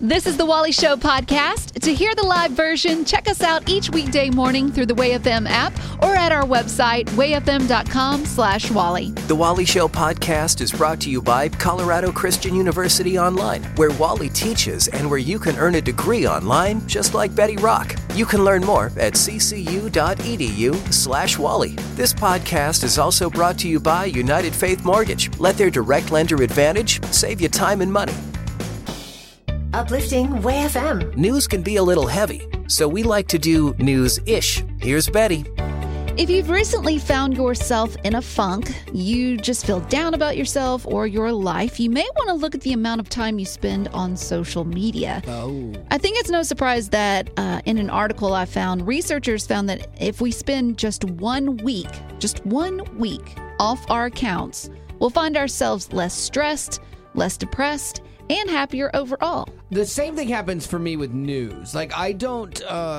This is the Wally Show podcast. To hear the live version, check us out each weekday morning through the WayFM app or at our website, wayfm.com/Wally. The Wally Show podcast is brought to you by Colorado Christian University Online, where Wally teaches and where you can earn a degree online, just like Betty Rock. You can learn more at ccu.edu/Wally. This podcast is also brought to you by United Faith Mortgage. Let their direct lender advantage save you time and money. Uplifting WayFM. News can be a little heavy, so we like to do news-ish. Here's Betty. If you've recently found yourself in a funk, you just feel down about yourself or your life, you may want to look at the amount of time you spend on social media. Oh. I think it's no surprise that in an article I found, researchers found that if we spend just one week off our accounts, we'll find ourselves less stressed, less depressed, and happier overall. The same thing happens for me with news. Like, I don't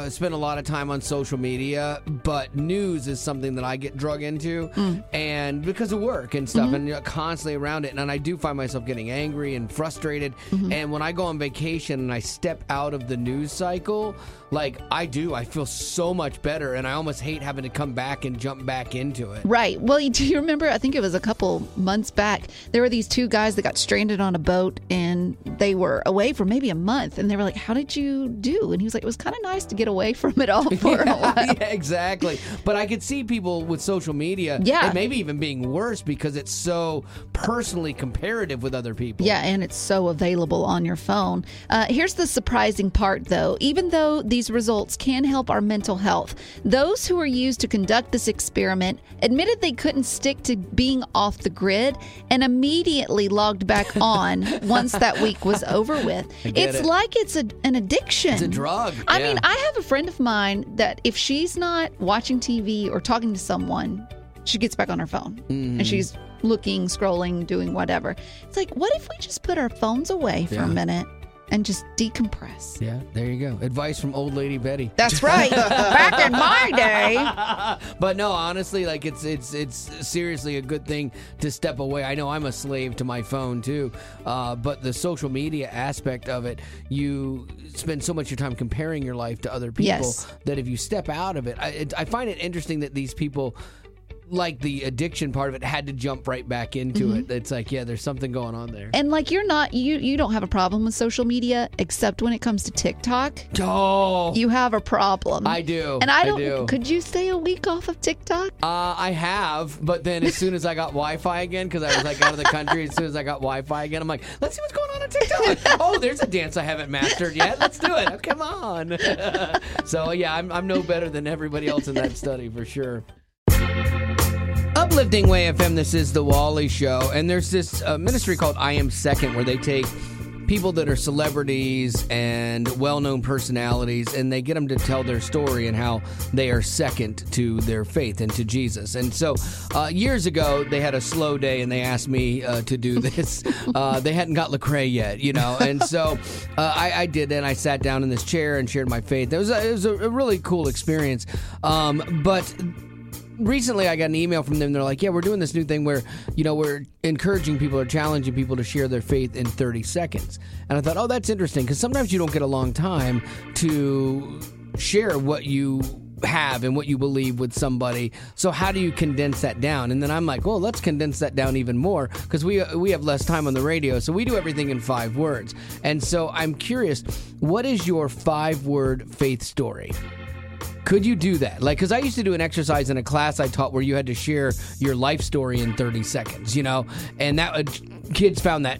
spend a lot of time on social media, but news is something that I get drug into, and because of work and stuff, and you're constantly around it, and I do find myself getting angry and frustrated, and when I go on vacation and I step out of the news cycle, like, I feel so much better, and I almost hate having to come back and jump back into it. Right. Well, do you remember, I think it was a couple months back, there were these two guys that got stranded on a boat, and they were away for maybe a month, and they were like, how did you do? And he was like, it was kind of nice to get away from it all for a while. Yeah, exactly. But I could see people with social media, and maybe even being worse because it's so personally comparative with other people. Yeah, and it's so available on your phone. Here's the surprising part, though. Even though these results can help our mental health, those who were used to conduct this experiment admitted they couldn't stick to being off the grid and immediately logged back on once that week was over with. It's an addiction. It's a drug. I mean, I have a friend of mine that if she's not watching TV or talking to someone, she gets back on her phone and she's looking, scrolling, doing whatever. It's like, what if we just put our phones away for a minute? And just decompress. Yeah, there you go. Advice from old lady Betty. That's right. Back in my day. But no, honestly, like it's seriously a good thing to step away. I know I'm a slave to my phone too, but the social media aspect of it, you spend so much of your time comparing your life to other people that if you step out of it, I find it interesting that these people, like the addiction part of it, had to jump right back into it. It's like, there's something going on there. And like, you don't have a problem with social media, except when it comes to TikTok. Oh. You have a problem. I do. And I do. Could you stay a week off of TikTok? I have, but then as soon as I got Wi-Fi again, because I was like out of the country, as soon as I got Wi-Fi again, I'm like, let's see what's going on TikTok. Oh, there's a dance I haven't mastered yet. Let's do it. Oh, come on. So yeah, I'm no better than everybody else in that study for sure. Uplifting WayFM, this is The Wally Show, and there's this ministry called I Am Second, where they take people that are celebrities and well-known personalities, and they get them to tell their story and how they are second to their faith and to Jesus. And so years ago, they had a slow day, and they asked me to do this. They hadn't got Lecrae yet, you know, and so I did that, and I sat down in this chair and shared my faith. It was a really cool experience, but recently I got an email from them. They're like, we're doing this new thing where, you know, we're encouraging people or challenging people to share their faith in 30 seconds. And I thought, oh, that's interesting, because sometimes you don't get a long time to share what you have and what you believe with somebody. So how do you condense that down? And then I'm like, well, let's condense that down even more, because we have less time on the radio, so we do everything in 5 words. And so I'm curious, what is your 5-word faith story? Could you do that? Like, because I used to do an exercise in a class I taught where you had to share your life story in 30 seconds, you know, and that kids found that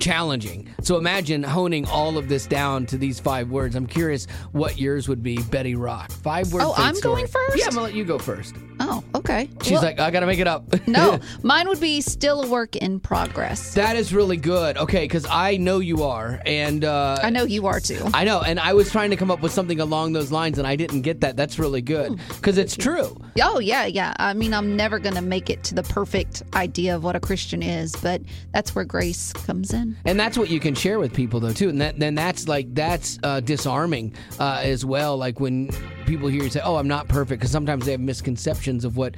challenging. So imagine honing all of this down to these 5 words. I'm curious what yours would be, Betty Rock. 5 words. Oh, I'm going first? Yeah, I'm going to let you go first. Oh, okay. She's like, I got to make it up. No, mine would be still a work in progress. That is really good. Okay, because I know you are. And I know you are too. I know. And I was trying to come up with something along those lines, and I didn't get that. That's really good, because it's true. Oh, yeah, yeah. I mean, I'm never going to make it to the perfect idea of what a Christian is, but that's where grace comes in. And that's what you can share with people, though, too. And that's disarming as well. Like when people hear you say, oh, I'm not perfect, because sometimes they have misconceptions of what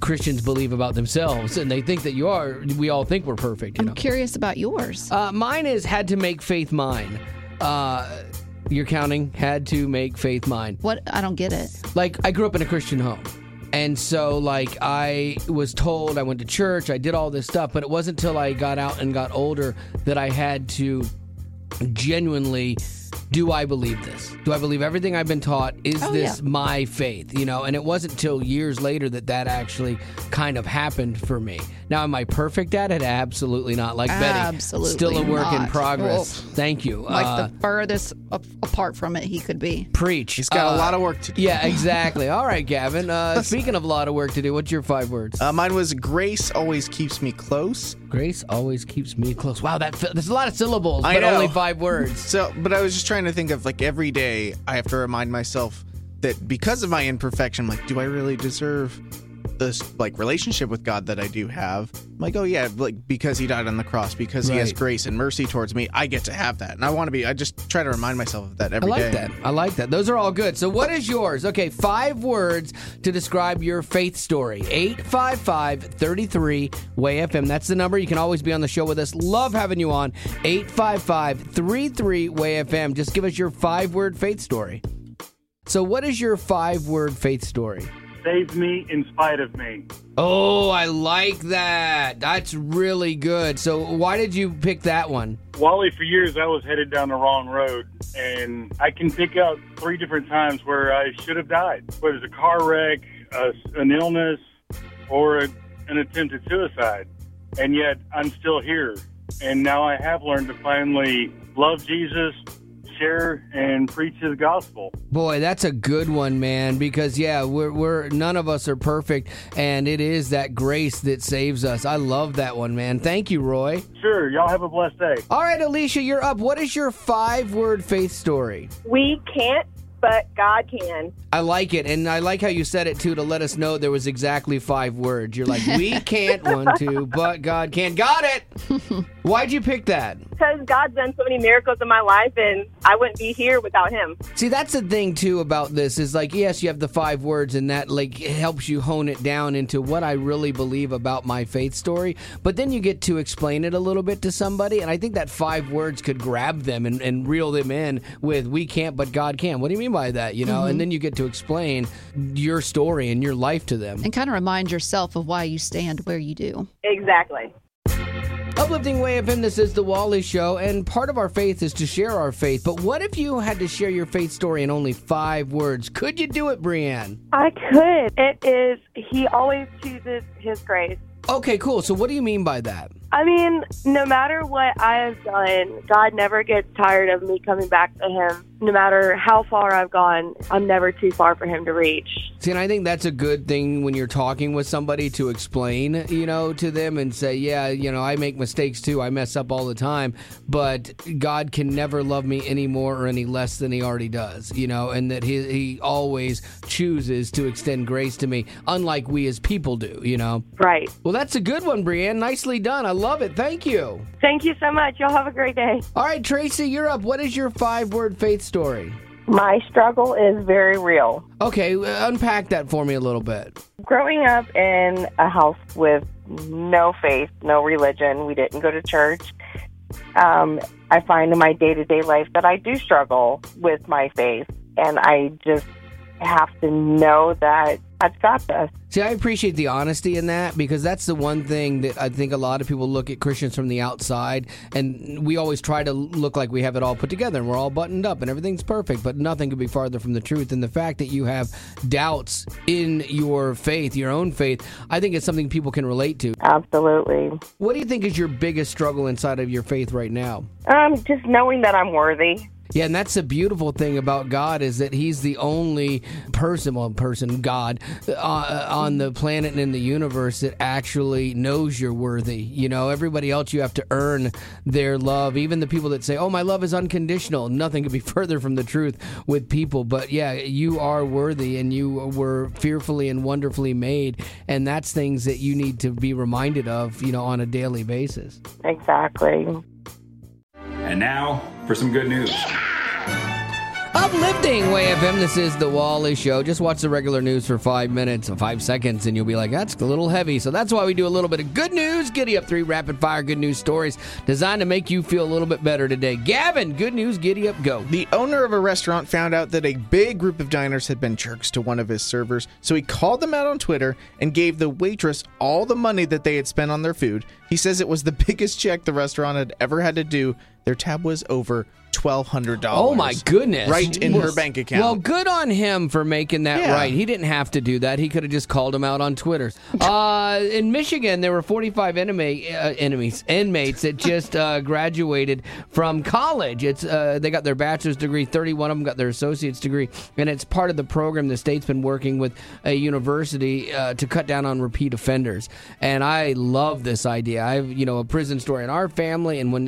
Christians believe about themselves, and they think that you are. We all think we're perfect. I'm curious about yours. Mine is had to make faith mine. You're counting, had to make faith mine. What? I don't get it. Like, I grew up in a Christian home. And so, like, I was told, I went to church, I did all this stuff, but it wasn't until I got out and got older that I had to genuinely, do I believe this? Do I believe everything I've been taught? Is this my faith? You know, and it wasn't until years later that that actually kind of happened for me. Now, am I perfect at it? Absolutely not. Like absolutely Betty, still a work in progress. Well, thank you. Like the furthest apart from it he could be. Preach. He's got a lot of work to do. Yeah, exactly. All right, Gavin. Speaking of a lot of work to do, what's your 5 words? Mine was grace always keeps me close. Grace always keeps me close. Wow, there's a lot of syllables, but I know. Only 5 words. But I was just trying to think of, like, every day I have to remind myself that because of my imperfection, like, do I really deserve this, like, relationship with God that I do have? I'm like, oh, yeah, like, because he died on the cross, because he has grace and mercy towards me, I get to have that. And I just try to remind myself of that every day. I like that. Those are all good. So what is yours? Okay, 5 words to describe your faith story. 855-33-WAY-FM. That's the number. You can always be on the show with us. Love having you on. 855-33-WAY-FM. Just give us your 5-word faith story. So what is your 5-word faith story? Saved me in spite of me. Oh, I like that. That's really good. So why did you pick that one? Wally, for years I was headed down the wrong road, and I can pick out 3 different times where I should have died. Whether it's a car wreck, an illness, or an attempted suicide. And yet I'm still here. And now I have learned to finally love Jesus, share and preach his gospel. Boy, that's a good one, man, because we're none of us are perfect, and it is that grace that saves us. I love that one, man. Thank you, Roy. Sure, y'all have a blessed day. All right, Alicia, you're up. What is your 5-word faith story? We can't, but God can. I like it, and I like how you said it, too, to let us know there was exactly 5 words. You're like, we can't, 1, 2, but God can. Got it! Why'd you pick that? Because God's done so many miracles in my life, and I wouldn't be here without him. See, that's the thing, too, about this, is like, yes, you have the 5 words, and that, like, helps you hone it down into what I really believe about my faith story, but then you get to explain it a little bit to somebody, and I think that 5 words could grab them and reel them in with, we can't, but God can. What do you mean by that, you know? Mm-hmm. And then you get to explain your story and your life to them. And kind of remind yourself of why you stand where you do. Exactly. Uplifting Way FM, this is The Wally Show, and part of our faith is to share our faith. But what if you had to share your faith story in only 5 words? Could you do it, Brianne? I could. It is, he always chooses his grace. Okay, cool. So what do you mean by that? I mean, no matter what I have done, God never gets tired of me coming back to him. No matter how far I've gone, I'm never too far for him to reach. See, and I think that's a good thing when you're talking with somebody to explain, you know, to them and say, yeah, you know, I make mistakes too. I mess up all the time, but God can never love me any more or any less than he already does, you know, and that he always chooses to extend grace to me, unlike we as people do, you know? Right. Well, that's a good one, Brianne. Nicely done. I love it. Thank you. Thank you so much. Y'all have a great day. All right, Tracy, you're up. What is your 5-word faith story? My struggle is very real. Okay, unpack that for me a little bit. Growing up in a house with no faith, no religion, we didn't go to church. I find in my day-to-day life that I do struggle with my faith, and I just have to know that I've got this. See, I appreciate the honesty in that, because that's the one thing that I think a lot of people look at Christians from the outside, and we always try to look like we have it all put together and we're all buttoned up and everything's perfect, but nothing could be farther from the truth. And the fact that you have doubts in your faith, your own faith, I think it's something people can relate to. Absolutely. What do you think is your biggest struggle inside of your faith right now? Just knowing that I'm worthy. Yeah, and that's the beautiful thing about God, is that he's the only God, on the planet and in the universe that actually knows you're worthy. You know, everybody else, you have to earn their love. Even the people that say, oh, my love is unconditional. Nothing could be further from the truth with people. But yeah, you are worthy, and you were fearfully and wonderfully made. And that's things that you need to be reminded of, you know, on a daily basis. Exactly. And now for some good news. Uplifting WayFM. This is the Wally Show. Just watch the regular news for 5 seconds, and you'll be like, that's a little heavy. So that's why we do a little bit of good news. Giddy up, 3 rapid-fire good news stories designed to make you feel a little bit better today. Gavin, good news, giddy up, go. The owner of a restaurant found out that a big group of diners had been jerks to one of his servers, so he called them out on Twitter and gave the waitress all the money that they had spent on their food. He says it was the biggest check the restaurant had ever had to do. Their tab was over $1,200. Oh, my goodness. Right in her bank account. Well, good on him for making that right. He didn't have to do that. He could have just called him out on Twitter. In Michigan, there were 45 inmates that just graduated from college. They got their bachelor's degree. 31 of them got their associate's degree. And it's part of the program the state's been working with a university to cut down on repeat offenders. And I love this idea. I have, a prison story in our family. And when,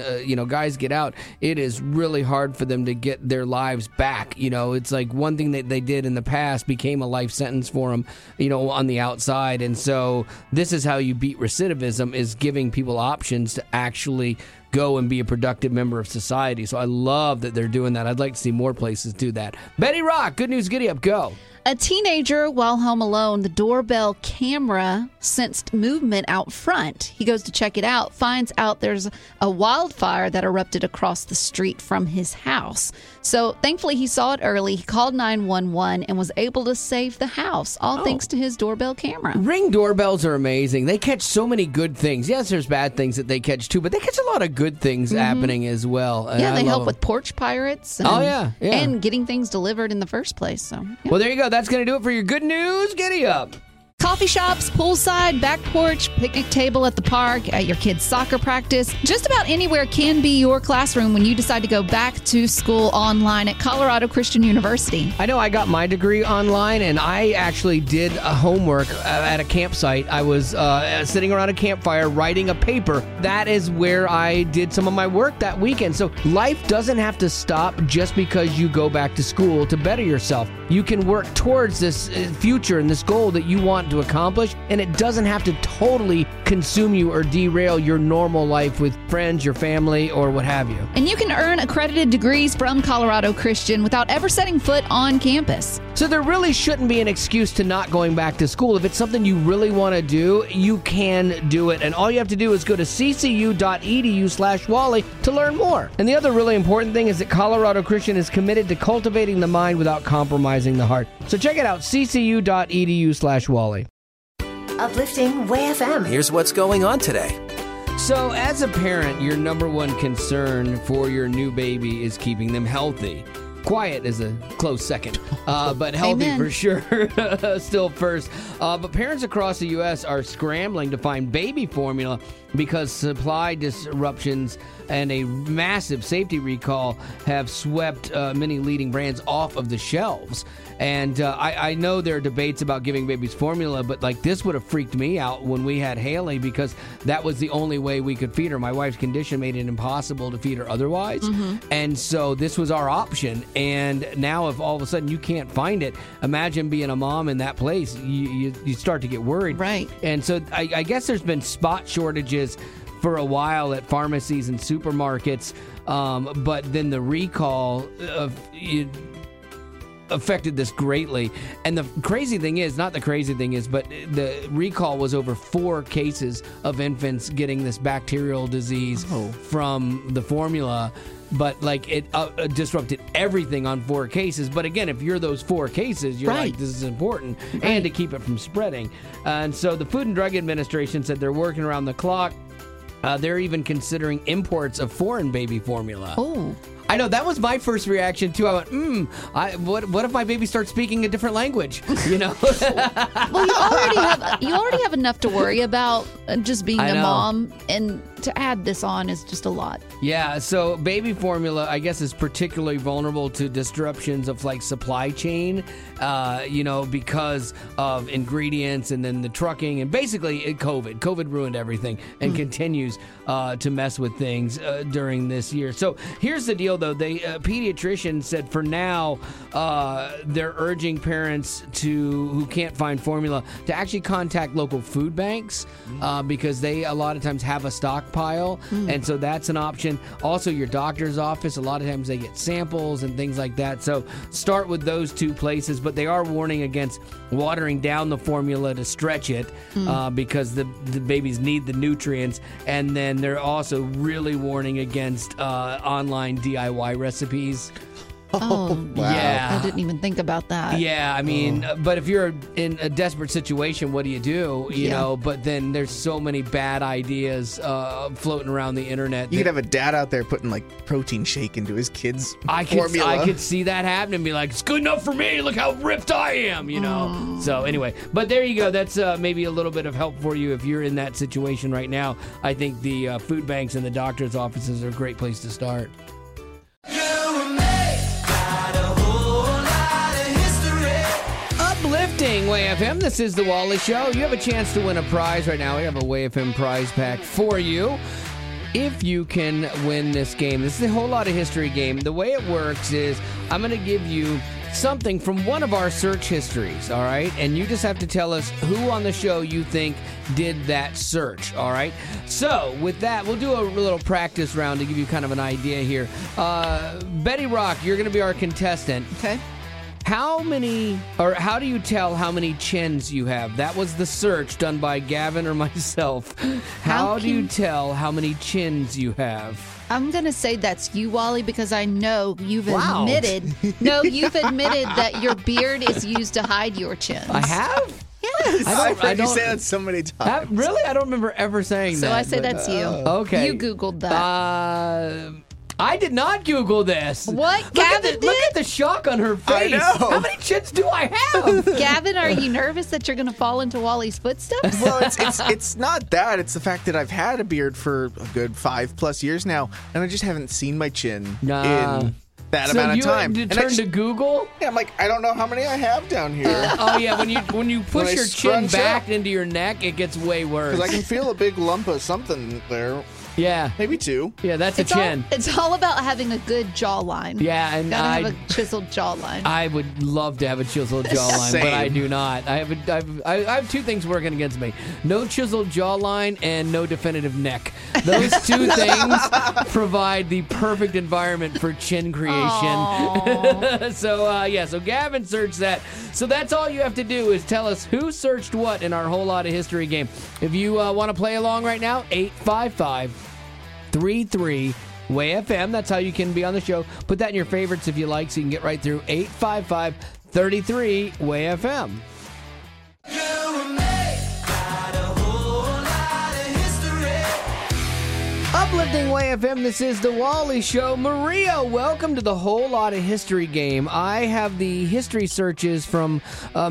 guys get out, it is really hard for them to get their lives back. It's like one thing that they did in the past became a life sentence for them, on the outside. And so this is how you beat recidivism, is giving people options to actually go and be a productive member of society. So I love that they're doing that. I'd like to see more places do that. Betty Rock, good news, giddy up, go. A teenager, while home alone, the doorbell camera sensed movement out front. He goes to check it out, finds out there's a wildfire that erupted across the street from his house. So thankfully, he saw it early. He called 911 and was able to save the house, all thanks to his doorbell camera. Ring doorbells are amazing. They catch so many good things. Yes, there's bad things that they catch too, but they catch a lot of good things happening as well. And they help with porch pirates and, and getting things delivered in the first place. So, yeah. Well, there you go. That's going to do it for your good news. Giddy up. Coffee shops, poolside, back porch, picnic table at the park, at your kids' soccer practice. Just about anywhere can be your classroom when you decide to go back to school online at Colorado Christian University. I know I got my degree online, and I actually did a homework at a campsite. I was sitting around a campfire writing a paper. That is where I did some of my work that weekend. So life doesn't have to stop just because you go back to school to better yourself. You can work towards this future and this goal that you want to accomplish, and it doesn't have to totally consume you or derail your normal life with friends, your family, or what have you. And you can earn accredited degrees from Colorado Christian without ever setting foot on campus. So there really shouldn't be an excuse to not going back to school. If it's something you really want to do, you can do it. And all you have to do is go to ccu.edu/Wally to learn more. And the other really important thing is that Colorado Christian is committed to cultivating the mind without compromising the heart. So check it out, ccu.edu/Wally. Uplifting WayFM. Here's what's going on today. So as a parent, your number one concern for your new baby is keeping them healthy. Quiet is a close second, but healthy for sure, still first. But parents across the U.S. are scrambling to find baby formula because supply disruptions and a massive safety recall have swept many leading brands off of the shelves. And I know there are debates about giving babies formula, but like this would have freaked me out when we had Haley because that was the only way we could feed her. My wife's condition made it impossible to feed her otherwise. And so this was our option. And now if all of a sudden you can't find it, imagine being a mom in that place. You start to get worried. Right. And so I guess there's been spot shortages for a while at pharmacies and supermarkets, but then the recall affected this greatly. And the crazy thing is, but the recall was over 4 cases of infants getting this bacterial disease from the formula. But, it disrupted everything on 4 cases. But, again, if you're those 4 cases, you're like, this is important, and to keep it from spreading. And so the Food and Drug Administration said they're working around the clock. They're even considering imports of foreign baby formula. Oh. I know, that was my first reaction, too. I went, what if my baby starts speaking a different language? Well, you already have enough to worry about just being a mom, and to add this on is just a lot. Yeah, so baby formula, I guess, is particularly vulnerable to disruptions of, supply chain, because of ingredients and then the trucking and basically COVID. COVID ruined everything and continues to mess with things during this year. So here's the deal. deal, though. They pediatrician said for now they're urging parents to who can't find formula to actually contact local food banks because they a lot of times have a stockpile, and so that's an option. Also, your doctor's office, a lot of times they get samples and things like that. So start with those two places, but they are warning against watering down the formula to stretch it because the babies need the nutrients. And then they're also really warning against online DIY recipes. Oh, wow. Yeah. I didn't even think about that. Yeah, I mean, but if you're in a desperate situation, what do? You know, but then there's so many bad ideas floating around the internet. You could have a dad out there putting, like, protein shake into his kids' formula. I could see that happening and be like, it's good enough for me. Look how ripped I am, you know. So, anyway, but there you go. That's maybe a little bit of help for you if you're in that situation right now. I think the food banks and the doctor's offices are a great place to start. WayFM, this is the Wally Show. You have a chance to win a prize right now. We have a WayFM prize pack for you. If you can win this game, this is a whole lot of history game. The way it works is I'm going to give you something from one of our search histories, all right? And you just have to tell us who on the show you think did that search, all right? So with that, we'll do a little practice round to give you kind of an idea here. Betty Rock, you're going to be our contestant. Okay. How do you tell how many chins you have? That was the search done by Gavin or myself. How do you tell how many chins you have? I'm going to say that's you, Wally, because I know you've admitted. No, you've admitted that your beard is used to hide your chins. I have? Yes. I've heard you say that so many times. Really? I don't remember ever saying that. So I say that's you. Okay. You Googled that. I did not Google this. What? Gavin did? Look at the shock on her face. I know. How many chins do I have? Gavin, are you nervous that you're going to fall into Wally's footsteps? Well, it's not that. It's the fact that I've had a beard for a good 5+ years now, and I just haven't seen my chin in that amount of time. So you turned to Google? Yeah, I'm like, I don't know how many I have down here. Oh, yeah, when you push your chin back into your neck, it gets way worse. Because I can feel a big lump of something there. Yeah. Maybe two. Yeah, it's a chin. It's all about having a good jawline. Yeah, and I have a chiseled jawline. I would love to have a chiseled jawline, but I do not. I have two things working against me. No chiseled jawline and no definitive neck. Those two things provide the perfect environment for chin creation. So Gavin searched that. So that's all you have to do is tell us who searched what in our whole lot of history game. If you want to play along right now, 855-33 WayFM. That's how you can be on the show. Put that in your favorites if you like, so you can get right through 855-33 WayFM. Uplifting WayFM, this is the Wally Show. Maria, welcome to the Whole Lot of History game. I have the history searches from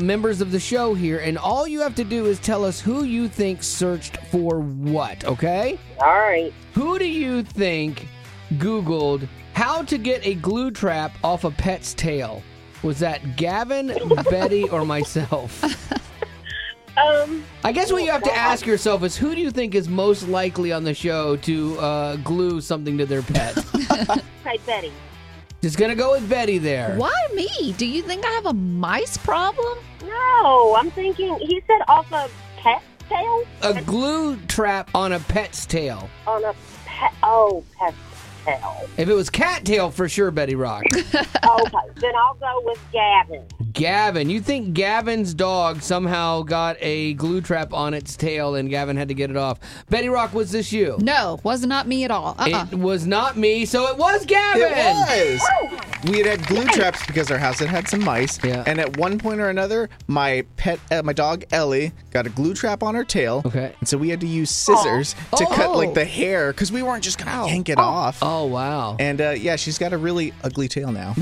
members of the show here, and all you have to do is tell us who you think searched for what, okay? All right. Who do you think Googled how to get a glue trap off a pet's tail? Was that Gavin, Betty, or myself? I guess what you have to ask yourself is, who do you think is most likely on the show to glue something to their pet? Hi, Betty. Just going to go with Betty there. Why me? Do you think I have a mice problem? No, I'm thinking, he said off a pet's tail? A glue trap on a pet's tail. On a pet's tail. If it was cattail, for sure, Betty Rock. Okay, then I'll go with Gavin. Gavin, you think Gavin's dog somehow got a glue trap on its tail and Gavin had to get it off. Betty Rock, was this you? No, was not me at all. It was not me, so it was Gavin! It was! Oh. We had glue traps because our house had some mice, and at one point or another, my dog Ellie got a glue trap on her tail, and so we had to use scissors to cut the hair, because we weren't just going to yank it off. Oh, wow. And she's got a really ugly tail now.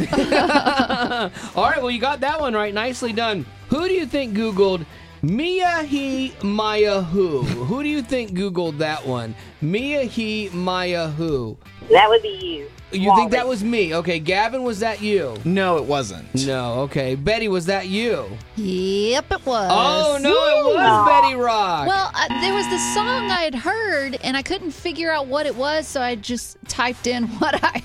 All right, well, you got that one right. Nicely done. Who do you think Googled Mia, he, Maya, who? Who do you think Googled that one? Mia, he, Maya, who? That would be you. You think that was me? Okay, Gavin, was that you? No, it wasn't. No, okay. Betty, was that you? Yep, it was. Oh, no, it was Betty Rock. Well, there was this song I had heard, and I couldn't figure out what it was, so I just typed in what I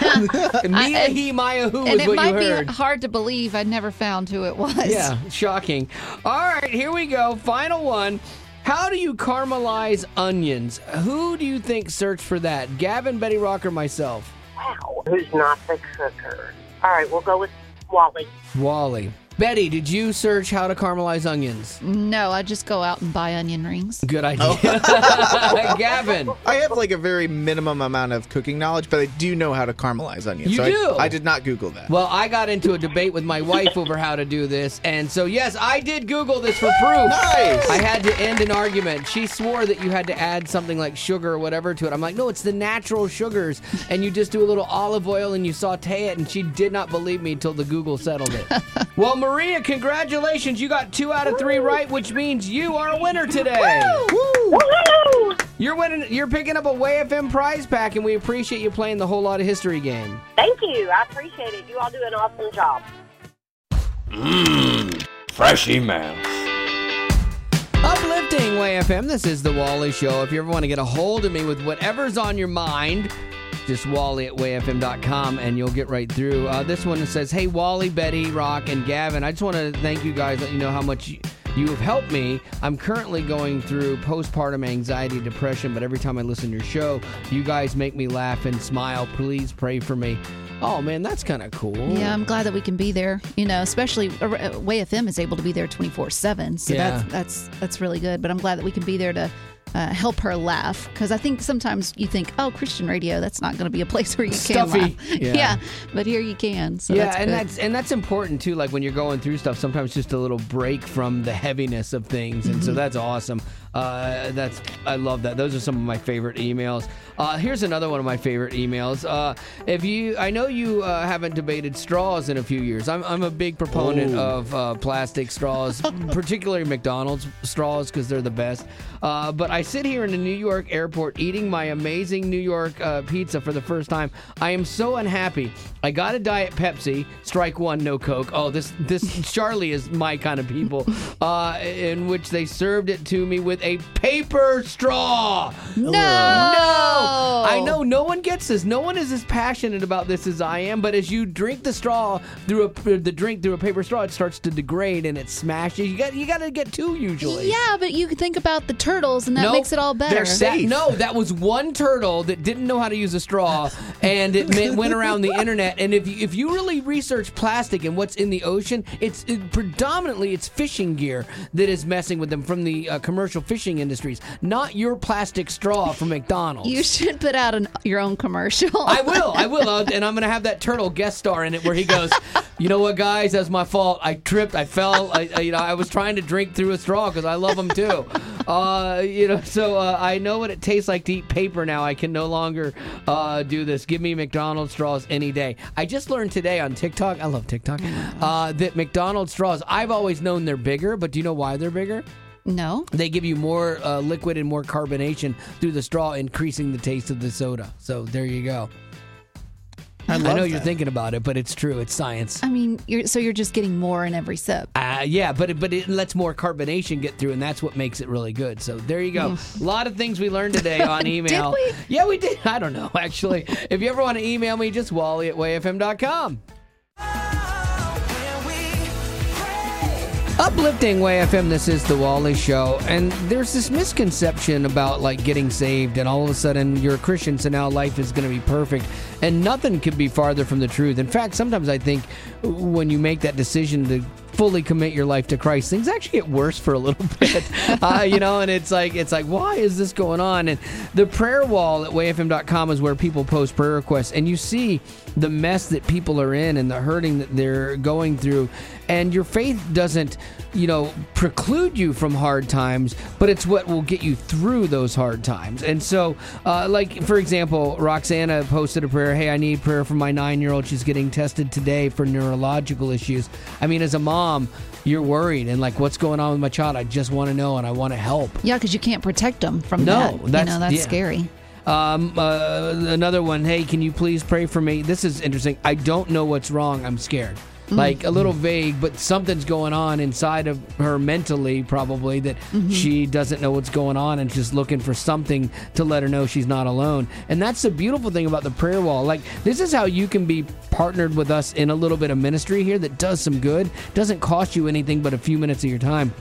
heard. Mia, he, Maya, who is what you heard. And it might be hard to believe I never found who it was. Yeah, shocking. All right, here we go. Final one. How do you caramelize onions? Who do you think searched for that? Gavin, Betty Rock, or myself? Wow, who's not the cooker? All right, we'll go with Wally. Wally. Betty, did you search how to caramelize onions? No, I just go out and buy onion rings. Good idea. Oh. Gavin? I have like a very minimum amount of cooking knowledge, but I do know how to caramelize onions. You do? I did not Google that. Well, I got into a debate with my wife over how to do this, and so yes, I did Google this for proof. Nice! I had to end an argument. She swore that you had to add something like sugar or whatever to it. I'm like, no, it's the natural sugars, and you just do a little olive oil and you saute it, and she did not believe me until the Google settled it. Well, Maria, congratulations. You got 2 out of 3 right, which means you are a winner today. Woo! Woo! You're winning. You're picking up a WayFM prize pack, and we appreciate you playing the Whole Lot of History game. Thank you. I appreciate it. You all do an awesome job. Fresh emails. Uplifting WayFM. This is The Wally Show. If you ever want to get a hold of me with whatever's on your mind, just Wally at wayfm.com, and you'll get right through. This one says, hey, Wally, Betty, Rock, and Gavin. I just want to thank you guys, let you know how much you have helped me. I'm currently going through postpartum anxiety, depression, but every time I listen to your show, you guys make me laugh and smile. Please pray for me. Oh, man, that's kind of cool. Yeah, I'm glad that we can be there. You know, especially WayFM is able to be there 24/7, so yeah, that's really good. But I'm glad that we can be there to help her laugh, because I think sometimes you think, oh, Christian radio, that's not going to be a place where you can laugh. Yeah, but here you can. So yeah, that's and good. that's important too. Like when you're going through stuff, sometimes just a little break from the heaviness of things, and so that's awesome. I love that. Those are some of my favorite emails. Here's another one of my favorite emails. I know you haven't debated straws in a few years. I'm a big proponent of plastic straws, particularly McDonald's straws, because they're the best. But I sit here in the New York airport eating my amazing New York pizza for the first time. I am so unhappy. I got a Diet Pepsi, strike one, no Coke. Oh, this Charlie is my kind of people, in which they served it to me with a paper straw. No! I know no one gets this. No one is as passionate about this as I am, but as you drink the straw through a paper straw, it starts to degrade and it smashes. You got to get two usually. Yeah, but you can think about the turtles and that makes it all better. They're safe. That was one turtle that didn't know how to use a straw, and it went around the internet. And if you really research plastic and what's in the ocean, it's predominantly it's fishing gear that is messing with them from the commercial fishing industries, not your plastic straw from McDonald's. You should put out your own commercial. I will. And I'm going to have that turtle guest star in it where he goes, you know what, guys, that's my fault. I tripped. I fell. I was trying to drink through a straw because I love them too. I know what it tastes like to eat paper now. I can no longer do this. Give me McDonald's straws any day. I just learned today on TikTok, I love TikTok, that McDonald's straws, I've always known they're bigger, but do you know why they're bigger? No. They give you more liquid and more carbonation through the straw, increasing the taste of the soda. So there you go. I know that. You're thinking about it, but it's true. It's science. I mean, you're just getting more in every sip. Yeah, but it lets more carbonation get through, and that's what makes it really good. So there you go. A lot of things we learned today on email. Did we? Yeah, we did. I don't know, actually. If you ever want to email me, just Wally at wayfm.com. Uplifting WayFM, this is The Wally Show, and there's this misconception about like getting saved and all of a sudden you're a Christian, so now life is going to be perfect, and nothing could be farther from the truth. In fact, sometimes I think when you make that decision to fully commit your life to Christ, things actually get worse for a little bit, and it's like, why is this going on? And the prayer wall at wayfm.com is where people post prayer requests, and you see the mess that people are in and the hurting that they're going through, and your faith doesn't, preclude you from hard times, but it's what will get you through those hard times. And so, for example, Roxana posted a prayer, hey, I need prayer for my 9-year-old. She's getting tested today for neurological issues. I mean, as a mom, you're worried and like, what's going on with my child? I just want to know and I want to help. Yeah, because you can't protect them from that. That's scary. Another one, hey, can you please pray for me? This is interesting. I don't know what's wrong. I'm scared. Like a little vague, but something's going on inside of her mentally, probably, that she doesn't know what's going on and just looking for something to let her know she's not alone. And that's the beautiful thing about the prayer wall. Like, this is how you can be partnered with us in a little bit of ministry here that does some good, doesn't cost you anything but a few minutes of your time.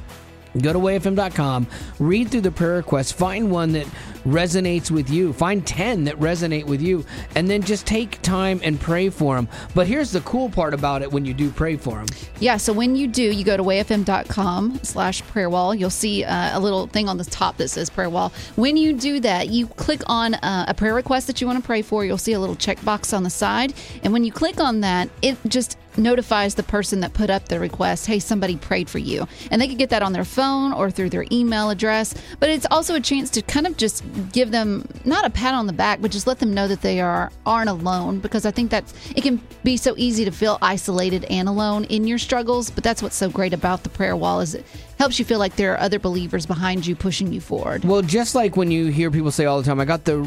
Go to wayfm.com, read through the prayer requests, find one that resonates with you, find 10 that resonate with you, and then just take time and pray for them. But here's the cool part about it when you do pray for them. Yeah, so when you do, you go to wayfm.com/prayer wall. You'll see a little thing on the top that says prayer wall. When you do that, you click on a prayer request that you want to pray for. You'll see a little checkbox on the side. And when you click on that, it just notifies the person that put up the request, hey, somebody prayed for you. And they could get that on their phone or through their email address. But it's also a chance to kind of just give them, not a pat on the back, but just let them know that they aren't alone. Because I think that's, it can be so easy to feel isolated and alone in your struggles. But that's what's so great about the prayer wall, is it helps you feel like there are other believers behind you pushing you forward. Well, just like when you hear people say all the time, I got the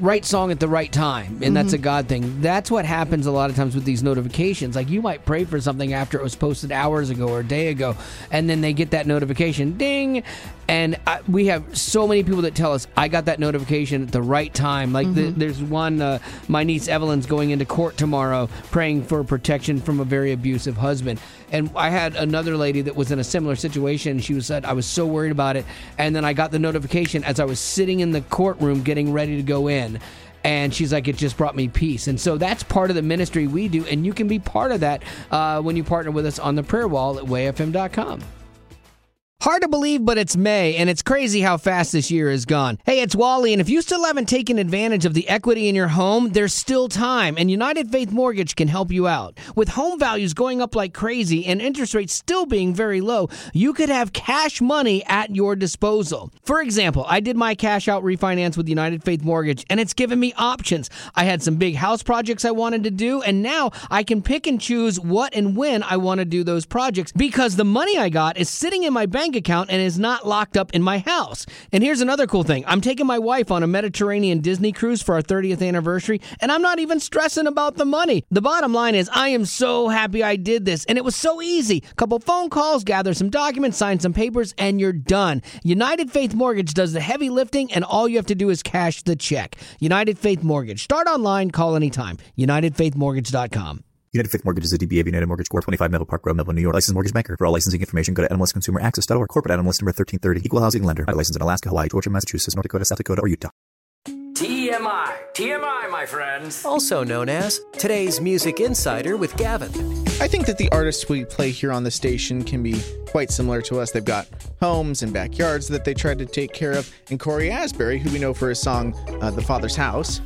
right song at the right time, and that's a God thing. That's what happens a lot of times with these notifications. Like, you might pray for something after it was posted hours ago or a day ago, and then they get that notification, ding, and we have so many people that tell us, I got that notification at the right time. Like, there's one, my niece Evelyn's going into court tomorrow praying for protection from a very abusive husband. And I had another lady that was in a similar situation. She said, I was so worried about it. And then I got the notification as I was sitting in the courtroom getting ready to go in. And she's like, it just brought me peace. And so that's part of the ministry we do. And you can be part of that when you partner with us on the prayer wall at wayfm.com. Hard to believe, but it's May, and it's crazy how fast this year is gone. Hey, it's Wally, and if you still haven't taken advantage of the equity in your home, there's still time, and United Faith Mortgage can help you out. With home values going up like crazy and interest rates still being very low, you could have cash money at your disposal. For example, I did my cash out refinance with United Faith Mortgage, and it's given me options. I had some big house projects I wanted to do, and now I can pick and choose what and when I want to do those projects, because the money I got is sitting in my bank account and is not locked up in my house. And here's another cool thing. I'm taking my wife on a Mediterranean Disney cruise for our 30th anniversary, and I'm not even stressing about the money. The bottom line is, I am so happy I did this, and it was so easy. Couple phone calls, gather some documents, sign some papers, and you're done. United Faith Mortgage does the heavy lifting, and all you have to do is cash the check. United Faith Mortgage. Start online, call anytime. UnitedFaithMortgage.com. United Faith Mortgage is a DBA of United Mortgage Corp., 25 Melville Park Road, Melville, New York. Licensed mortgage banker. For all licensing information, go to animalistconsumeraccess.org. Corporate animalist number 1330. Equal housing lender. Licensed in Alaska, Hawaii, Georgia, Massachusetts, North Dakota, South Dakota, or Utah. TMI. TMI, my friends. Also known as Today's Music Insider with Gavin. I think that the artists we play here on the station can be quite similar to us. They've got homes and backyards that they tried to take care of. And Corey Asbury, who we know for his song, The Father's House.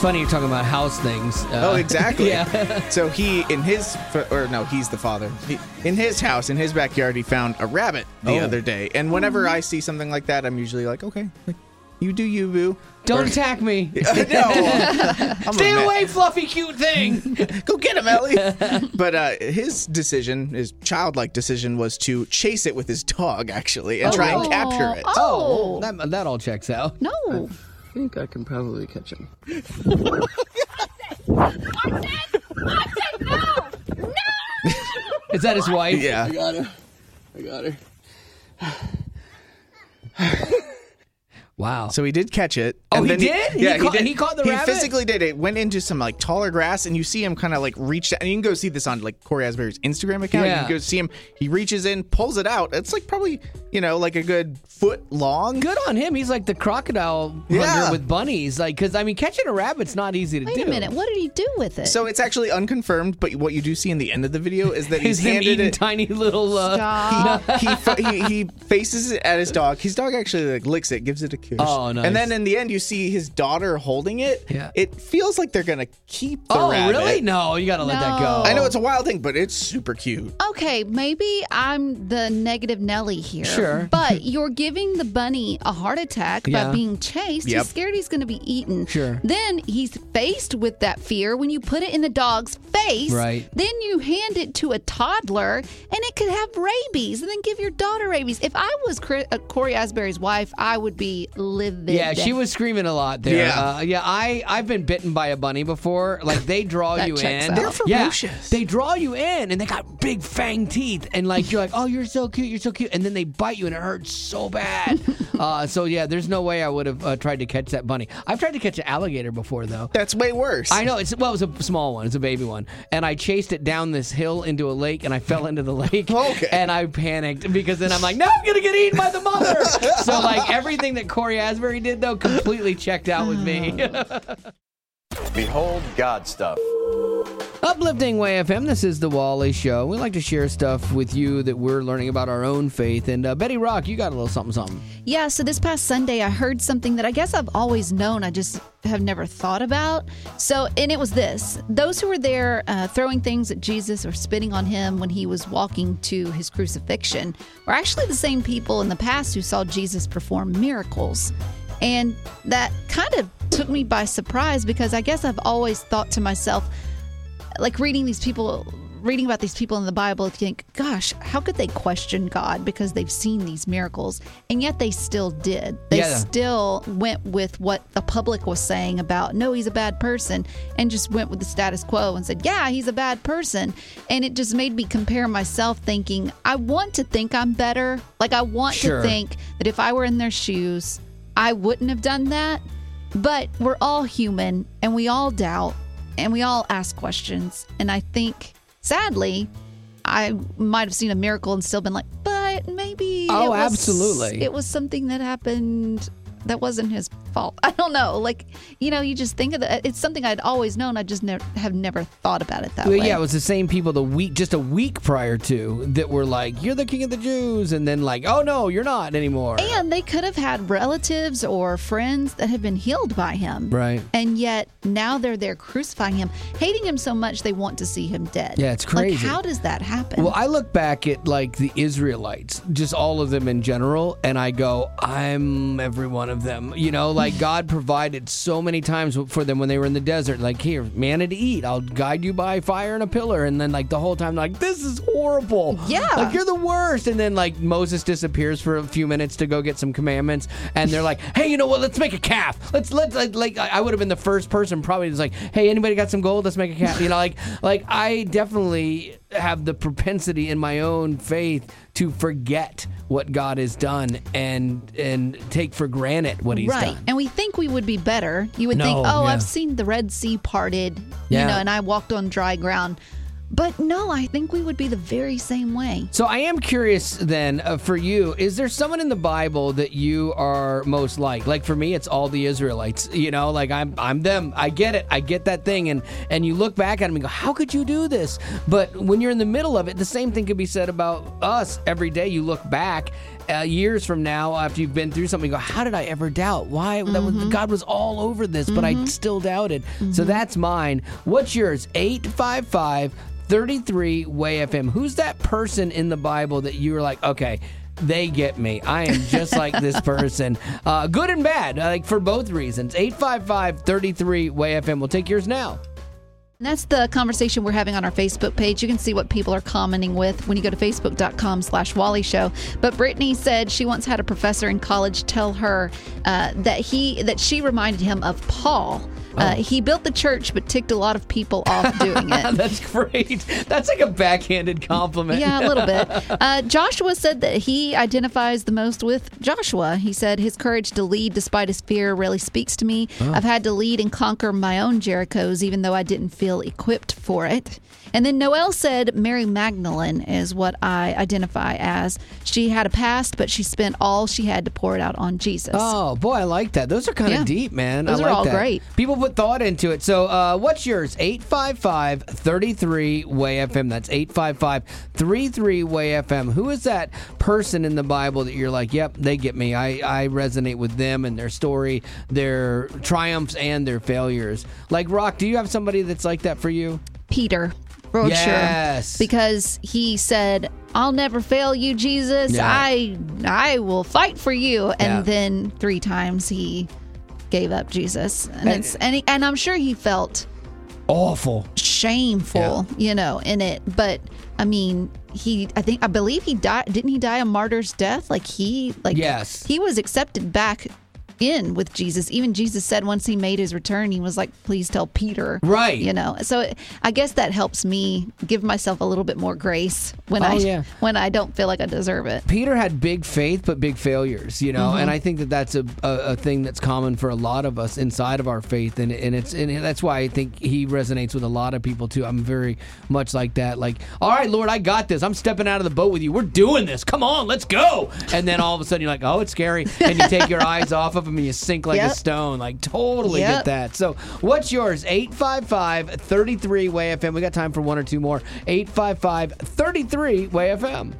Funny you're talking about house things. Oh, exactly. Yeah. So he's the father. In his house, in his backyard, he found a rabbit the other day. And whenever I see something like that, I'm usually like, okay, you do you, boo. Don't attack me. No. Stay away, fluffy, cute thing. Go get him, Ellie. But his decision, his childlike decision, was to chase it with his dog, actually, and try and capture it. Oh. That all checks out. No. I think I can probably catch him. Watch it! No! No! Is that his wife? Yeah. I got her. Wow. So he did catch it. Oh, and he did? Yeah, he caught the rabbit? He physically did. It went into some like taller grass, and you see him kind of like reach out. And you can go see this on like Corey Asbury's Instagram account. Yeah. You can go see him. He reaches in, pulls it out. It's like probably, like a good foot long. Good on him. He's like the crocodile hunter with bunnies. Like, because, catching a rabbit's not easy to do. Wait a minute. What did he do with it? So it's actually unconfirmed, but what you do see in the end of the video is that he's handed it. Tiny little... He faces it at his dog. His dog actually like licks it, gives it a kiss. curious. Oh, nice. And then in the end, you see his daughter holding it. Yeah. It feels like they're going to keep the rabbit. Oh, really? No, you got to let that go. I know it's a wild thing, but it's super cute. Okay, maybe I'm the negative Nelly here. Sure. But you're giving the bunny a heart attack by being chased. Yep. He's scared he's going to be eaten. Sure. Then he's faced with that fear when you put it in the dog's face. Right. Then you hand it to a toddler, and it could have rabies, and then give your daughter rabies. If I was Corey Asbury's wife, I would be livid. Yeah, she was screaming a lot there. Yeah, I've been bitten by a bunny before. Like, they draw you in. Out. They're ferocious. Yeah, they draw you in, and they got big fang teeth. And, like, you're like, oh, you're so cute. And then they bite you, and it hurts so bad. There's no way I would have tried to catch that bunny. I've tried to catch an alligator before, though. That's way worse. I know. It was a small one. It's a baby one. And I chased it down this hill into a lake, and I fell into the lake. Okay. And I panicked, because then I'm like, no, I'm going to get eaten by the mother. So, like, everything that Corey Asbury did, though, completely checked out with me. Behold God stuff. Uplifting WayFM, this is the Wally Show. We like to share stuff with you that we're learning about our own faith. And Betty Rock, you got a little something. Yeah, so this past Sunday, I heard something that I guess I've always known. I just have never thought about. So, and it was this. Those who were there throwing things at Jesus or spitting on him when he was walking to his crucifixion were actually the same people in the past who saw Jesus perform miracles. And that kind of took me by surprise, because I guess I've always thought to myself, like, reading about these people in the Bible, you think, gosh, how could they question God because they've seen these miracles? And yet they still did. They still went with what the public was saying about, no, he's a bad person, and just went with the status quo and said, yeah, he's a bad person. And it just made me compare myself, thinking, I want to think I'm better. Like, I want to think that if I were in their shoes, I wouldn't have done that. But we're all human, and we all doubt, and we all ask questions. And I think, sadly, I might have seen a miracle and still been like, but maybe it was something that happened that wasn't his fault. I don't know. Like, you know, you just think of that. It's something I'd always known. I just have never thought about it that way. Yeah, it was the same people just a week prior to that were like, you're the king of the Jews. And then like, oh, no, you're not anymore. And they could have had relatives or friends that had been healed by him. Right. And yet now they're there crucifying him, hating him so much they want to see him dead. Yeah, it's crazy. Like, how does that happen? Well, I look back at like the Israelites, just all of them in general, and I go, I'm every one of them, you know? Like, God provided so many times for them when they were in the desert. Like, here, manna to eat. I'll guide you by fire and a pillar. And then, like, the whole time, like, this is horrible. Yeah. Like, you're the worst. And then, like, Moses disappears for a few minutes to go get some commandments. And they're like, hey, you know what? Let's make a calf. Let's I would have been the first person probably who's like, hey, anybody got some gold? Let's make a calf. You know, like I definitely have the propensity in my own faith to forget what God has done and take for granted what he's done. Right, and we think we would be better. You would think, I've seen the Red Sea parted, and I walked on dry ground. But no, I think we would be the very same way. So I am curious then, for you, is there someone in the Bible that you are most like? Like, for me, it's all the Israelites. You know, like, I'm them. I get it. I get that thing. And you look back at them and go, how could you do this? But when you're in the middle of it, the same thing could be said about us every day. You look back years from now after you've been through something, you go, how did I ever doubt? Why? Mm-hmm. God was all over this, but I still doubted. Mm-hmm. So that's mine. What's yours? 855-33 WayFM. Who's that person in the Bible that you were like, okay, they get me. I am just like this person. Good and bad, like for both reasons. 855-33 WayFM. We'll take yours now. And that's the conversation we're having on our Facebook page. You can see what people are commenting with when you go to facebook.com/Wally Show. But Brittany said she once had a professor in college tell her that she reminded him of Paul. He built the church, but ticked a lot of people off doing it. That's great. That's like a backhanded compliment. Yeah, a little bit. Joshua said that he identifies the most with Joshua. He said, his courage to lead despite his fear really speaks to me. Oh. I've had to lead and conquer my own Jerichos, even though I didn't feel equipped for it. And then Noelle said Mary Magdalene is what I identify as. She had a past, but she spent all she had to pour it out on Jesus. Oh, boy, I like that. Those are kind of deep, man. Those are all great. People put thought into it. So what's yours? 855-33-WAY-FM. That's 855-33-WAY-FM. Who is that person in the Bible that you're like, yep, they get me. I resonate with them and their story, their triumphs and their failures. Like, Rock, do you have somebody that's like that for you? Peter Broadshirt. Yes. Because he said, I'll never fail you, Jesus. Yeah. I will fight for you. And then three times he gave up Jesus. And I'm sure he felt awful, shameful, you know, in it. But I mean, I believe he died. Didn't he die a martyr's death? He was accepted back in with Jesus. Even Jesus said once he made his return, he was like, please tell Peter. Right. You know, so I guess that helps me give myself a little bit more grace when I don't feel like I deserve it. Peter had big faith, but big failures, you know, and I think that that's a thing that's common for a lot of us inside of our faith. And that's why I think he resonates with a lot of people too. I'm very much like that. Like, all right, Lord, I got this. I'm stepping out of the boat with you. We're doing this. Come on, let's go. And then all of a sudden you're like, oh, it's scary. And you take your eyes off of and you sink like a stone. Like, totally get that. So what's yours? 855-33-WAY-FM. We got time for one or two more. 855-33-WAY-FM.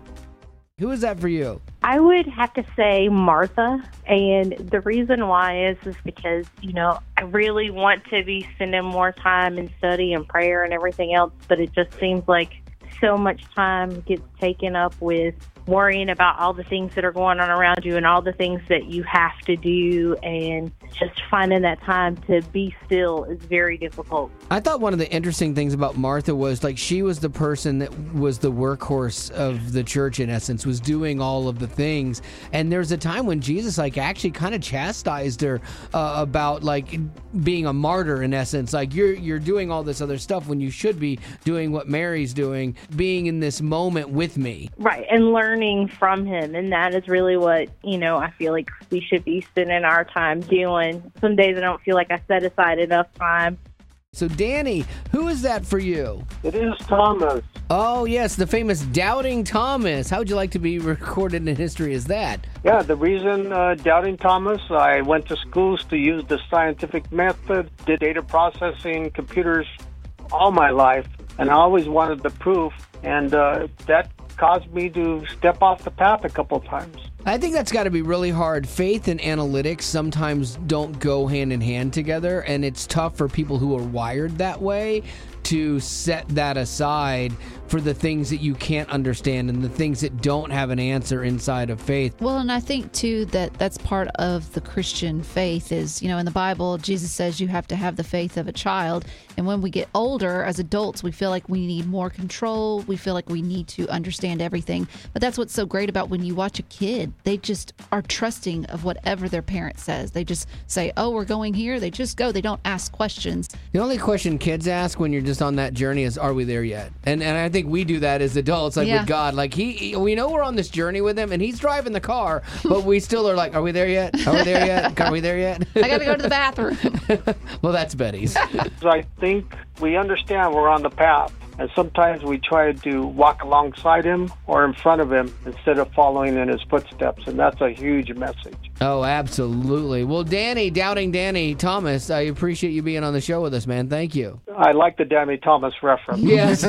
Who is that for you? I would have to say Martha. And the reason why is because, you know, I really want to be spending more time in study and prayer and everything else, but it just seems like so much time gets taken up with worrying about all the things that are going on around you and all the things that you have to do, and just finding that time to be still is very difficult. I thought one of the interesting things about Martha was, like, she was the person that was the workhorse of the church, in essence, was doing all of the things. And there's a time when Jesus, like, actually kind of chastised her about, like, being a martyr, in essence. Like, you're doing all this other stuff when you should be doing what Mary's doing, being in this moment with me. Right, and learning from him. And that is really what, you know, I feel like we should be spending our time doing. Some days I don't feel like I set aside enough time. So, Danny, who is that for you? It is Thomas. Oh, yes, the famous Doubting Thomas. How would you like to be recorded in history as that? Yeah, the reason Doubting Thomas, I went to schools to use the scientific method, did data processing, computers all my life, and I always wanted the proof, and that caused me to step off the path a couple times. I think that's got to be really hard. Faith and analytics sometimes don't go hand in hand together, and it's tough for people who are wired that way to set that aside for the things that you can't understand and the things that don't have an answer inside of faith. Well, and I think, too, that that's part of the Christian faith is, you know, in the Bible, Jesus says you have to have the faith of a child. And when we get older, as adults, we feel like we need more control. We feel like we need to understand everything. But that's what's so great about when you watch a kid. They just are trusting of whatever their parent says. They just say, oh, we're going here. They just go. They don't ask questions. The only question kids ask when you're just on that journey is, are we there yet? And I think we do that as adults, like with God. Like, we know we're on this journey with him, and he's driving the car, but we still are like, are we there yet? Are we there yet? Are we there yet? I got to go to the bathroom. Well, that's Betty's. I think we understand we're on the path, and sometimes we try to walk alongside him or in front of him instead of following in his footsteps, and that's a huge message. Oh, absolutely. Well, Danny, Doubting Danny Thomas, I appreciate you being on the show with us, man. Thank you. I like the Danny Thomas reference. Yes.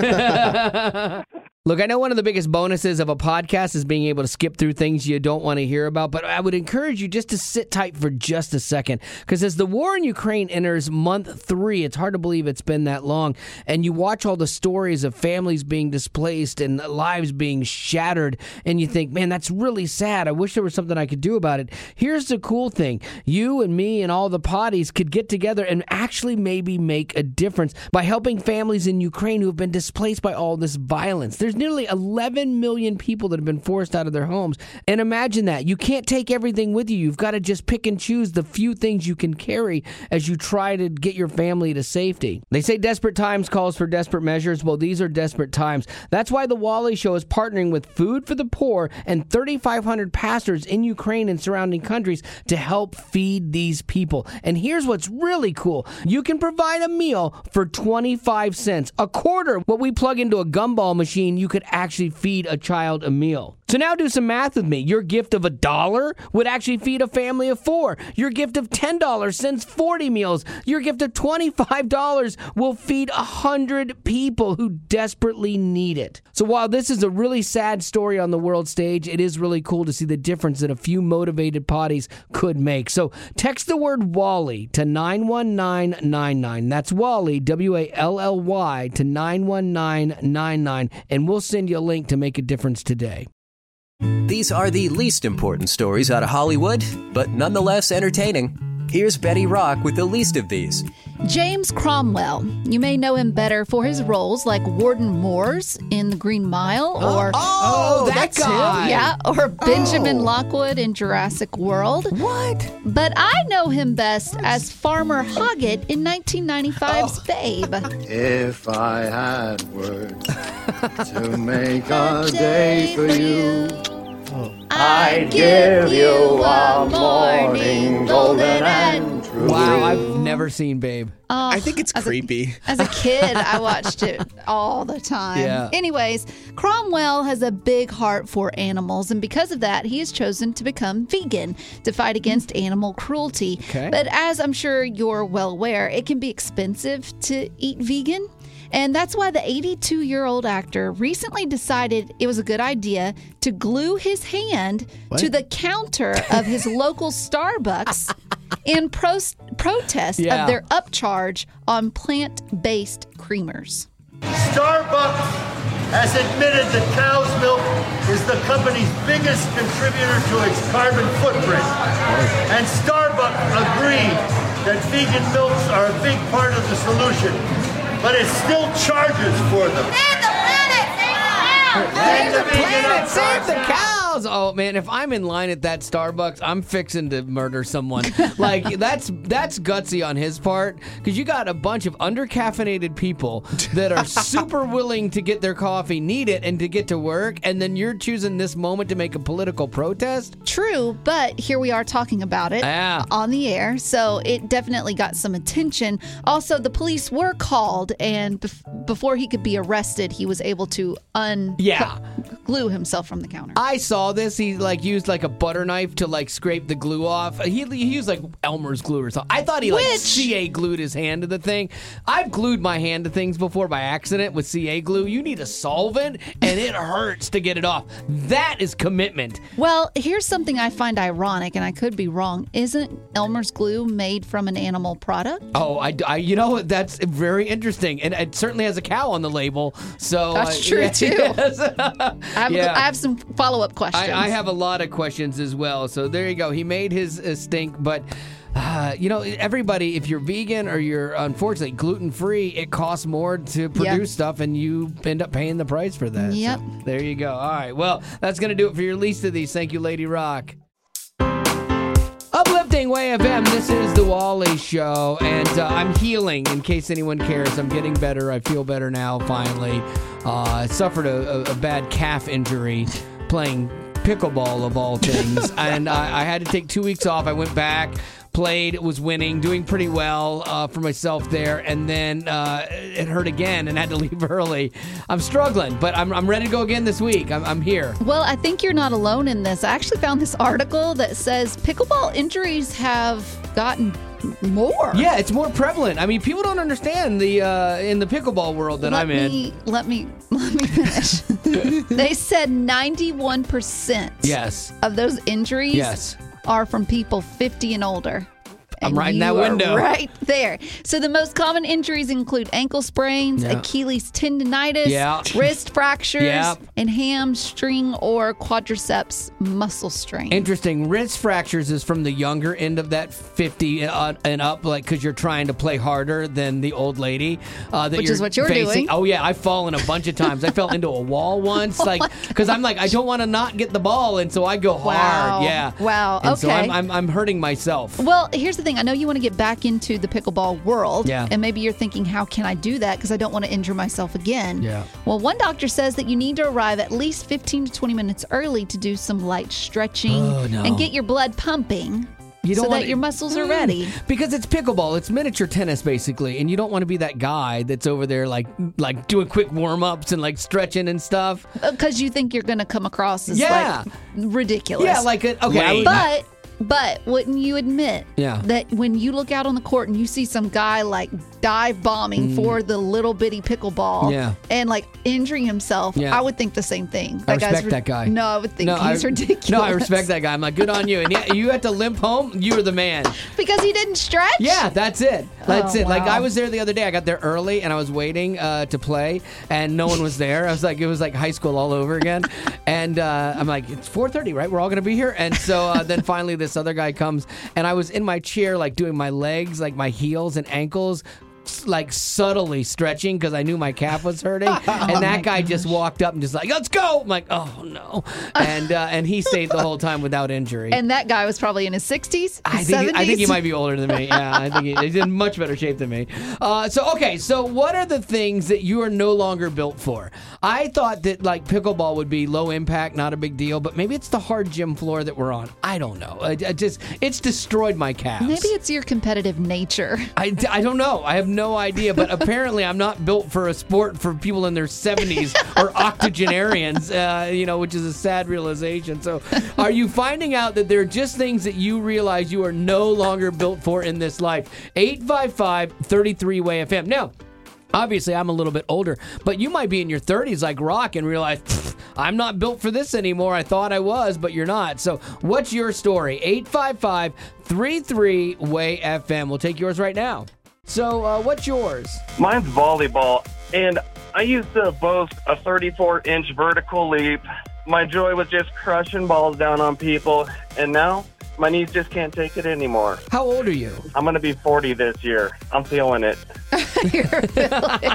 Look, I know one of the biggest bonuses of a podcast is being able to skip through things you don't want to hear about, but I would encourage you just to sit tight for just a second, because as the war in Ukraine enters month 3, it's hard to believe it's been that long, and you watch all the stories of families being displaced and lives being shattered, and you think, man, that's really sad. I wish there was something I could do about it. Here's the cool thing. You and me and all the potties could get together and actually maybe make a difference by helping families in Ukraine who have been displaced by all this violence. There's There's nearly 11 million people that have been forced out of their homes. And imagine that. You can't take everything with you. You've got to just pick and choose the few things you can carry as you try to get your family to safety. They say desperate times calls for desperate measures. Well, these are desperate times. That's why The Wally Show is partnering with Food for the Poor and 3,500 pastors in Ukraine and surrounding countries to help feed these people. And here's what's really cool. You can provide a meal for 25 cents, a quarter. What we plug into a gumball machine, you could actually feed a child a meal. So now do some math with me. Your gift of $1 would actually feed a family of four. Your gift of $10 sends 40 meals. Your gift of $25 will feed 100 people who desperately need it. So while this is a really sad story on the world stage, it is really cool to see the difference that a few motivated potties could make. So text the word Wally to 91999. That's Wally, W-A-L-L-Y, to 91999, and we'll send you a link to make a difference today. These are the least important stories out of Hollywood, but nonetheless entertaining. Here's Betty Rock with the least of these. James Cromwell. You may know him better for his roles like Warden Moores in The Green Mile, or that guy. Yeah, or Benjamin Lockwood in Jurassic World. What? But I know him best as Farmer Hoggett in 1995's Babe. If I had words to make a day for you, I'd give you a morning golden and true. Wow, I've never seen Babe. I think it's creepy. As a kid, I watched it all the time. Yeah. Anyways, Cromwell has a big heart for animals, and because of that, he has chosen to become vegan to fight against animal cruelty. Okay. But as I'm sure you're well aware, it can be expensive to eat vegan. And that's why the 82-year-old actor recently decided it was a good idea to glue his hand to the counter of his local Starbucks in protest of their upcharge on plant-based creamers. Starbucks has admitted that cow's milk is the company's biggest contributor to its carbon footprint. And Starbucks agreed that vegan milks are a big part of the solution. But it still charges for them. Save the planet! Save the planet! Save the cows! Oh, man, if I'm in line at that Starbucks, I'm fixing to murder someone. Like, that's gutsy on his part, because you got a bunch of under-caffeinated people that are super willing to get their coffee, need it, and to get to work, and then you're choosing this moment to make a political protest? True, but here we are talking about it on the air, so it definitely got some attention. Also, the police were called, and before he could be arrested, he was able to glue himself from the counter. I saw this. He used a butter knife to scrape the glue off. He used Elmer's glue or something. I thought he CA glued his hand to the thing. I've glued my hand to things before by accident with CA glue. You need a solvent and it hurts to get it off. That is commitment. Well, here's something I find ironic, and I could be wrong. Isn't Elmer's glue made from an animal product? Oh, I that's very interesting, and it certainly has a cow on the label. So that's true too. Yes. I have some follow-up questions. I have a lot of questions as well. So there you go. He made his stink, but... everybody, if you're vegan or you're, unfortunately, gluten-free, it costs more to produce stuff, and you end up paying the price for that. Yep. So there you go. All right. Well, that's going to do it for your least of these. Thank you, Lady Rock. Uplifting WayFM, this is The Wally Show, and I'm healing, in case anyone cares. I'm getting better. I feel better now, finally. I suffered a bad calf injury playing pickleball, of all things, and I had to take 2 weeks off. I went back, played, was winning, doing pretty well for myself there, and then it hurt again and had to leave early. I'm struggling, but I'm ready to go again this week. I'm here. Well, I think you're not alone in this. I actually found this article that says pickleball injuries have gotten more. Yeah, it's more prevalent. I mean, people don't understand the in the pickleball world that I'm in. Let me finish. They said 91% of those injuries are from people 50 and older. I'm right in that window. Right there. So the most common injuries include ankle sprains, Achilles tendonitis, wrist fractures, and hamstring or quadriceps muscle strain. Interesting. Wrist fractures is from the younger end of that 50 and up, like because you're trying to play harder than the old lady. Which is what you're doing. Oh, yeah. I've fallen a bunch of times. I fell into a wall once because I'm like, I don't want to not get the ball, and so I go hard. Yeah. Wow. And so I'm hurting myself. Well, here's the thing. I know you want to get back into the pickleball world, and maybe you're thinking, how can I do that? Because I don't want to injure myself again. Yeah. Well, one doctor says that you need to arrive at least 15 to 20 minutes early to do some light stretching and get your blood pumping. So that your muscles are ready. Because it's pickleball. It's miniature tennis, basically. And you don't want to be that guy that's over there like doing quick warm-ups and like stretching and stuff. Because you think you're going to come across as like ridiculous. Yeah, like, okay. But wouldn't you admit that when you look out on the court and you see some guy like dive bombing for the little bitty pickleball and like injuring himself, I would think the same thing. I respect that guy. No, I would think he's ridiculous. No, I respect that guy. I'm like, good on you. And you had to limp home. You were the man. Because he didn't stretch? Yeah, that's it. Wow. Like I was there the other day. I got there early and I was waiting to play and no one was there. I was like, it was like high school all over again. And I'm like, it's 4:30, right? We're all going to be here. And so then finally this other guy comes and I was in my chair like doing my legs, like my heels and ankles, like subtly stretching because I knew my calf was hurting. And that guy just walked up and just like, let's go. I'm like, oh no. And he stayed the whole time without injury. And that guy was probably in his 60s, his 70s. I think he might be older than me. Yeah, I think he's in much better shape than me. So what are the things that you are no longer built for? I thought that like pickleball would be low impact, not a big deal, but maybe it's the hard gym floor that we're on. I don't know. It's destroyed my calves. Maybe it's your competitive nature. I don't know. I have no idea, but apparently I'm not built for a sport for people in their 70s or octogenarians, which is a sad realization. So are you finding out that there are just things that you realize you are no longer built for in this life? 855-33-WAY-FM. Now, obviously I'm a little bit older, but you might be in your 30s like Rock and realize, I'm not built for this anymore. I thought I was, but you're not. So what's your story? 855-33-WAY-FM. We'll take yours right now. So, what's yours? Mine's volleyball, and I used to boast a 34-inch vertical leap. My joy was just crushing balls down on people, and now my knees just can't take it anymore. How old are you? I'm going to be 40 this year. I'm feeling it. You're feeling.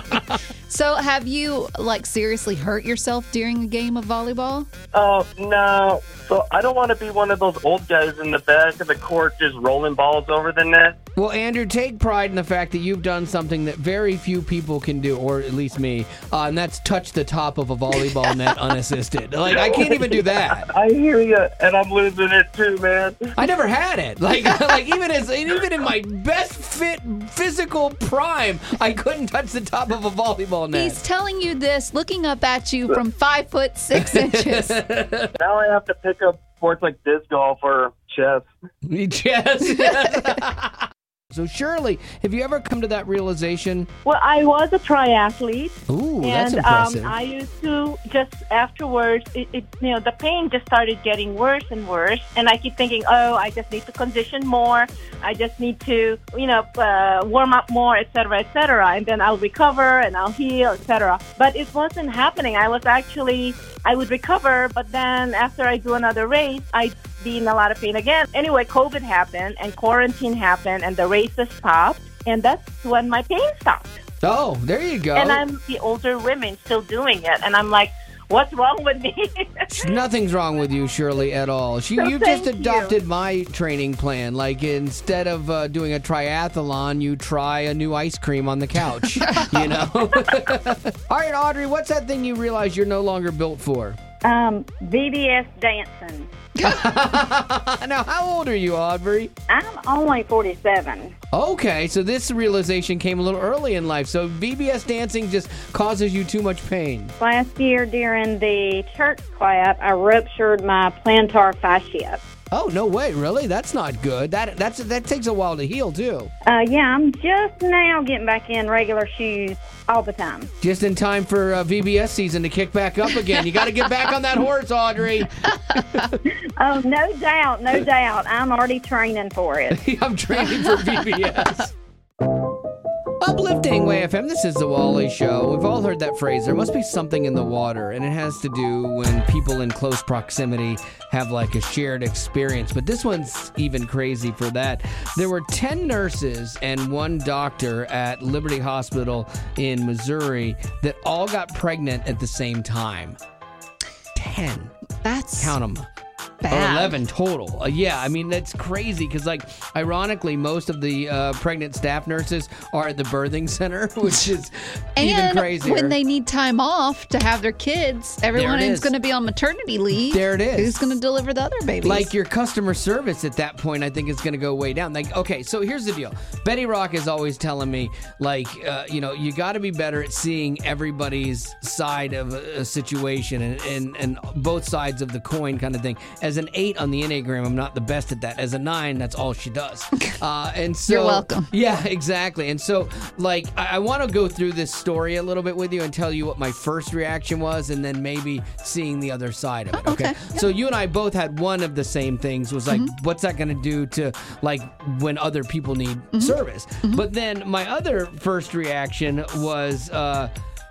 So, have you, seriously hurt yourself during a game of volleyball? Oh, no. So, I don't want to be one of those old guys in the back of the court just rolling balls over the net. Well, Andrew, take pride in the fact that you've done something that very few people can do, or at least me, and that's touch the top of a volleyball net unassisted. I can't even do that. I hear you, and I'm losing it too, man. I never had it. Even in my best fit physical prime, I couldn't touch the top of a volleyball net. He's telling you this, looking up at you from 5'6". Now I have to pick up sports like disc golf or chess. So Shirley, have you ever come to that realization? Well, I was a triathlete. Ooh, that's impressive. I used to just afterwards, the pain just started getting worse and worse. And I keep thinking, I just need to condition more. I just need to, warm up more, et cetera, et cetera. And then I'll recover and I'll heal, et cetera. But it wasn't happening. I would recover, but then after I do another race, I'd be in a lot of pain again. Anyway, COVID happened and quarantine happened and the races stopped, and that's when my pain stopped. Oh, there you go. And I'm the older women still doing it, and I'm like, what's wrong with me? Nothing's wrong with you, Shirley, at all. You just adopted my training plan. Instead of doing a triathlon, you try a new ice cream on the couch, you know? All right, Audrey, what's that thing you realize you're no longer built for? VBS dancing. Now, how old are you, Audrey? I'm only 47. Okay, so this realization came a little early in life. So VBS dancing just causes you too much pain. Last year during the church clap, I ruptured my plantar fascia. Oh, no way. Really? That's not good. That takes a while to heal, too. Yeah, I'm just now getting back in regular shoes all the time. Just in time for VBS season to kick back up again. You got to get back on that horse, Audrey. Oh, no doubt. No doubt. I'm already training for it. I'm training for VBS. Uplifting WayFM, this is the Wally Show. We've all heard that phrase, there must be something in the water, and it has to do when people in close proximity have like a shared experience. But this one's even crazy for that. There were 10 nurses and one doctor at Liberty Hospital in Missouri that all got pregnant at the same time. 10. That's... Count them. Bad. Or 11 total. Yeah, I mean, that's crazy because, like, ironically, most of the pregnant staff nurses are at the birthing center, which is even crazier. And when they need time off to have their kids, everyone is going to be on maternity leave. There it is. Who's going to deliver the other babies? Like, your customer service at that point, I think, is going to go way down. Like, okay, so here's the deal. Betty Rock is always telling me, like, you got to be better at seeing everybody's side of a situation and both sides of the coin kind of thing. As an 8 on the Enneagram, I'm not the best at that. As a 9, that's all she does. And so, you're welcome. Yeah, exactly. And so, like, I want to go through this story a little bit with you and tell you what my first reaction was and then maybe seeing the other side of it. Okay. Yeah. So you and I both had one of the same things was like, mm-hmm. what's that going to do to, like, when other people need mm-hmm. service? Mm-hmm. But then my other first reaction was...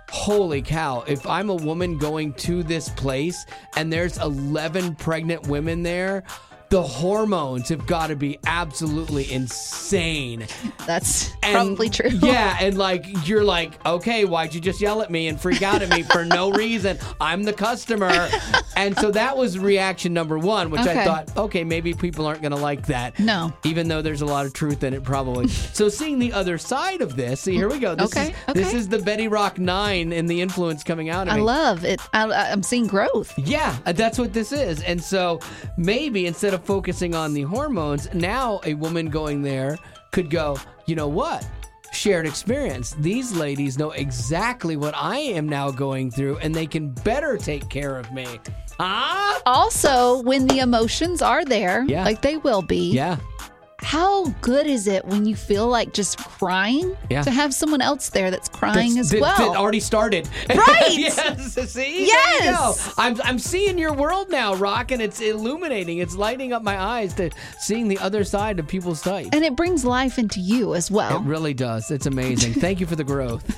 holy cow, if I'm a woman going to this place and there's 11 pregnant women there, the hormones have got to be absolutely insane. That's probably true. Yeah, and like, you're like, okay, why'd you just yell at me and freak out at me for no reason? I'm the customer. And so that was reaction number one, which I thought, okay, maybe people aren't going to like that. No. Even though there's a lot of truth in it, probably. So seeing the other side of this, see, here we go. This is the Betty Rock 9 and the influence coming out of me. I love it. I'm seeing growth. Yeah, that's what this is. And so maybe instead of focusing on the hormones, now a woman going there could go, you know what? Shared experience. These ladies know exactly what I am now going through, and they can better take care of me. Huh? Also, when the emotions are there, like they will be, how good is it when you feel like just crying to have someone else there that's crying as well? That already started. Right. Yes. See? Yes. There you go. I'm seeing your world now, Rock, and it's illuminating. It's lighting up my eyes to seeing the other side of people's sight. And it brings life into you as well. It really does. It's amazing. Thank you for the growth.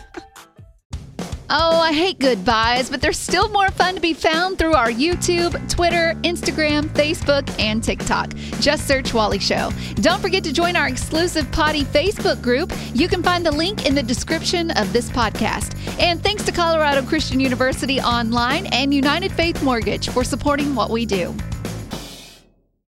Oh, I hate goodbyes, but there's still more fun to be found through our YouTube, Twitter, Instagram, Facebook, and TikTok. Just search Wally Show. Don't forget to join our exclusive Potty Facebook group. You can find the link in the description of this podcast. And thanks to Colorado Christian University Online and United Faith Mortgage for supporting what we do.